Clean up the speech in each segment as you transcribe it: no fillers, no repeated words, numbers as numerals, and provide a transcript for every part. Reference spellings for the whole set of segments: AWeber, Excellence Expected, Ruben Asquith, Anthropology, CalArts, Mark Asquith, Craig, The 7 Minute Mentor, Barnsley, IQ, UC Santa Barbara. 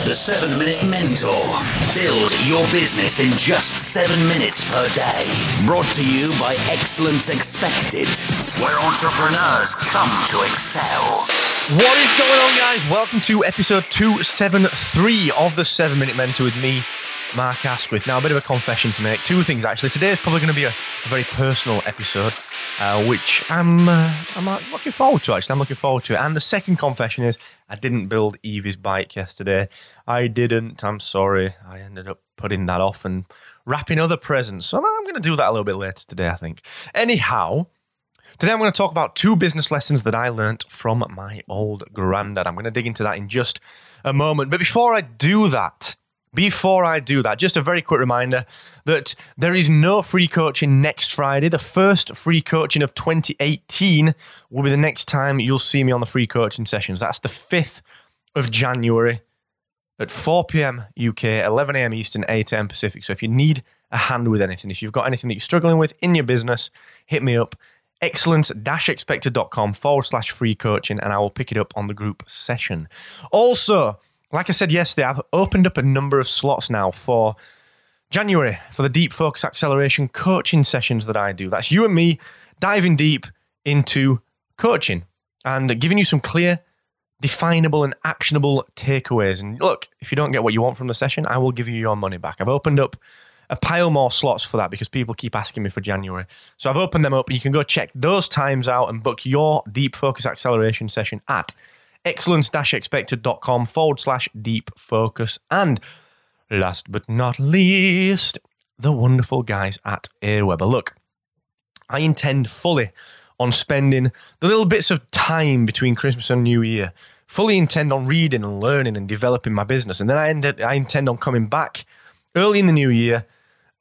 The 7 Minute Mentor. Build your business in just 7 minutes per day. Brought to you by Excellence Expected, where entrepreneurs come to excel. What is going on, guys? Welcome to episode 273 of The 7 Minute Mentor with me, Mark Asquith. Now, a bit of a confession to make. Two things, actually. Today is probably going to be a very personal episode, which I'm looking forward to, actually. I'm looking forward to it. And the second confession is I didn't build Evie's bike yesterday. I didn't. I'm sorry. I ended up putting that off and wrapping other presents. So I'm going to do that a little bit later today, I think. Anyhow, today I'm going to talk about two business lessons that I learnt from my old granddad. I'm going to dig into that in just a moment. But before I do that, just a very quick reminder that there is no free coaching next Friday. The first free coaching of 2018 will be the next time you'll see me on the free coaching sessions. That's the 5th of January at 4 p.m. UK, 11 a.m. Eastern, 8 a.m. Pacific. So if you need a hand with anything, if you've got anything that you're struggling with in your business, hit me up, excellence-expected.com/free coaching, and I will pick it up on the group session. Also, like I said yesterday, I've opened up a number of slots now for January for the Deep Focus Acceleration coaching sessions that I do. That's you and me diving deep into coaching and giving you some clear, definable and actionable takeaways. And look, if you don't get what you want from the session, I will give you your money back. I've opened up a pile more slots for that because people keep asking me for January. So I've opened them up. You can go check those times out and book your Deep Focus Acceleration session at excellence-expected.com/deep focus. And last but not least, the wonderful guys at AWeber. Look, I intend fully on spending the little bits of time between Christmas and New Year, fully intend on reading and learning and developing my business. And then I intend on coming back early in the new year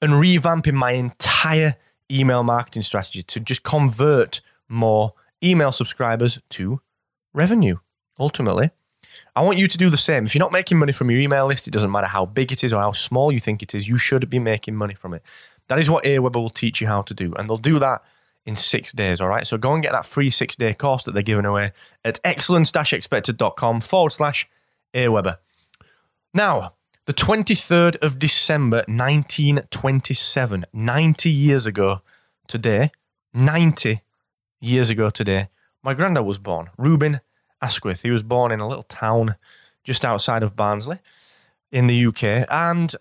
and revamping my entire email marketing strategy to just convert more email subscribers to revenue. Ultimately, I want you to do the same. If you're not making money from your email list, it doesn't matter how big it is or how small you think it is, you should be making money from it. That is what AWeber will teach you how to do, and they'll do that in 6 days, all right? So go and get that free 6-day course that they're giving away at excellence-expected.com/AWeber. Now, the 23rd of December, 1927, 90 years ago today, my granddad was born, Ruben Asquith. He was born in a little town just outside of Barnsley in the UK, and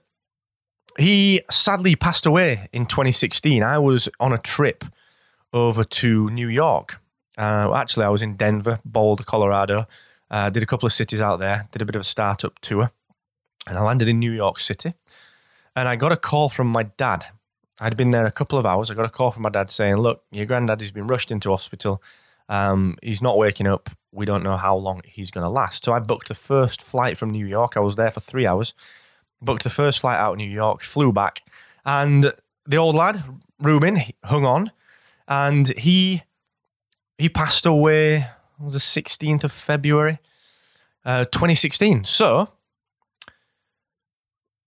he sadly passed away in 2016. I was on a trip over to New York. Actually, I was in Denver, Boulder, Colorado, did a couple of cities out there, did a bit of a startup tour, and I landed in New York City, and I got a call from my dad. I'd been there a couple of hours. I got a call from my dad saying, look, your granddad has been rushed into hospital. He's not waking up. We don't know how long he's going to last. So I booked the first flight from New York. I was there for 3 hours, booked the first flight out of New York, flew back. And the old lad, Ruben, hung on, and he passed away on the 16th of February, 2016. So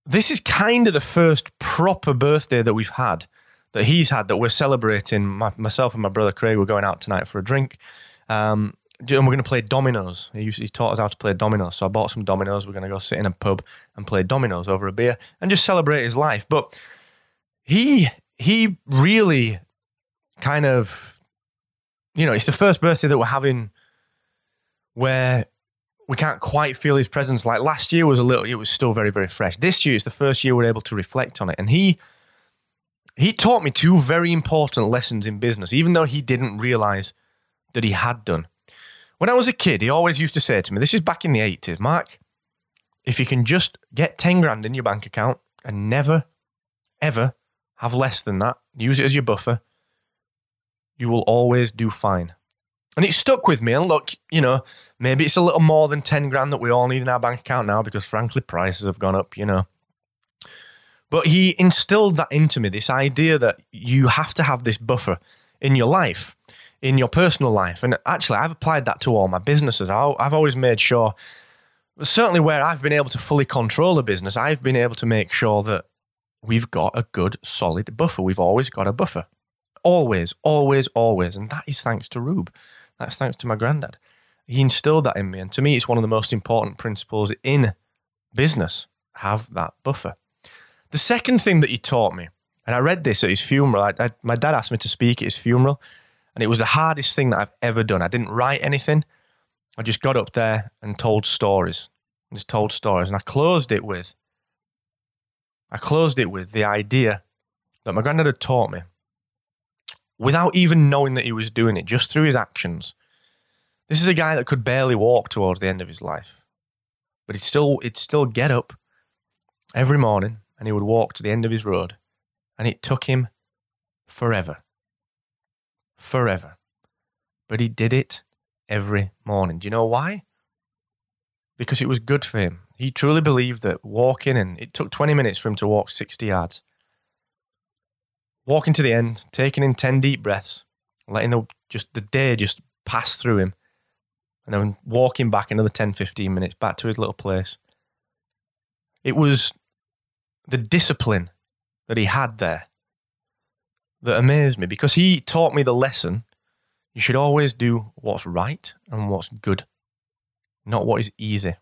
this is kind of the first proper birthday that we've had, that he's had, that we're celebrating. Myself and my brother Craig, we're going out tonight for a drink. And we're going to play dominoes. He taught us how to play dominoes. So I bought some dominoes. We're going to go sit in a pub and play dominoes over a beer and just celebrate his life. But he really kind of, you know, it's the first birthday that we're having where we can't quite feel his presence. Like last year it was still very, very fresh. This year, it's the first year we're able to reflect on it. And he taught me two very important lessons in business, even though he didn't realize that he had done. When I was a kid, he always used to say to me, this is back in the 80s, Mark, if you can just get 10 grand in your bank account and never, ever have less than that, use it as your buffer, you will always do fine. And it stuck with me. And look, you know, maybe it's a little more than 10 grand that we all need in our bank account now because frankly, prices have gone up, you know. But he instilled that into me, this idea that you have to have this buffer. in your life, in your personal life. And actually, I've applied that to all my businesses. I've always made sure, certainly where I've been able to fully control a business, I've been able to make sure that we've got a good, solid buffer. We've always got a buffer. Always, always, always. And that is thanks to Rube. That's thanks to my granddad. He instilled that in me. And to me, it's one of the most important principles in business. Have that buffer. The second thing that he taught me, and I read this at his funeral. My dad asked me to speak at his funeral, and it was the hardest thing that I've ever done. I didn't write anything. I just got up there and told stories. And I closed it with the idea that my granddad had taught me, without even knowing that he was doing it, just through his actions. This is a guy that could barely walk towards the end of his life, but he'd still get up every morning and he would walk to the end of his road, and it took him forever. But he did it every morning. Do you know why? Because it was good for him. He truly believed that walking, and it took 20 minutes for him to walk 60 yards. Walking to the end, taking in 10 deep breaths, letting the day just pass through him, and then walking back another 10, 15 minutes back to his little place. It was the discipline that he had there that amazed me, because he taught me the lesson: you should always do what's right and what's good, not what is easy.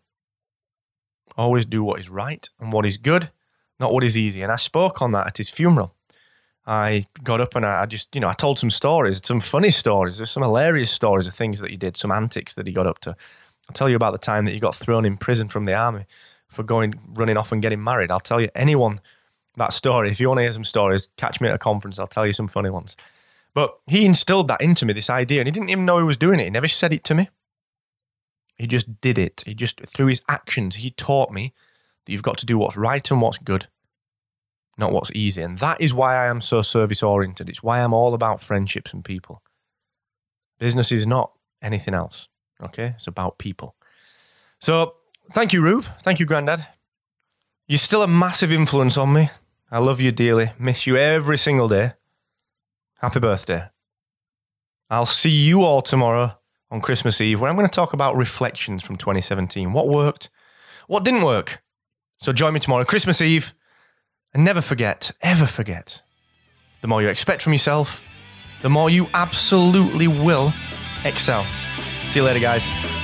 Always do what is right and what is good, not what is easy. And I spoke on that at his funeral. I got up and I told some stories, some funny stories. There's some hilarious stories of things that he did, some antics that he got up to. I'll tell you about the time that he got thrown in prison from the army for running off and getting married. I'll tell you anyone that story. If you want to hear some stories, catch me at a conference. I'll tell you some funny ones. But he instilled that into me, this idea, and he didn't even know he was doing it. He never said it to me. He just did it. He just, through his actions, he taught me that you've got to do what's right and what's good, not what's easy. And that is why I am so service-oriented. It's why I'm all about friendships and people. Business is not anything else, okay? It's about people. So thank you, Rube. Thank you, Grandad. You're still a massive influence on me. I love you dearly. Miss you every single day. Happy birthday. I'll see you all tomorrow on Christmas Eve, where I'm going to talk about reflections from 2017. What worked? What didn't work? So join me tomorrow, Christmas Eve. And never forget, ever forget, the more you expect from yourself, the more you absolutely will excel. See you later, guys.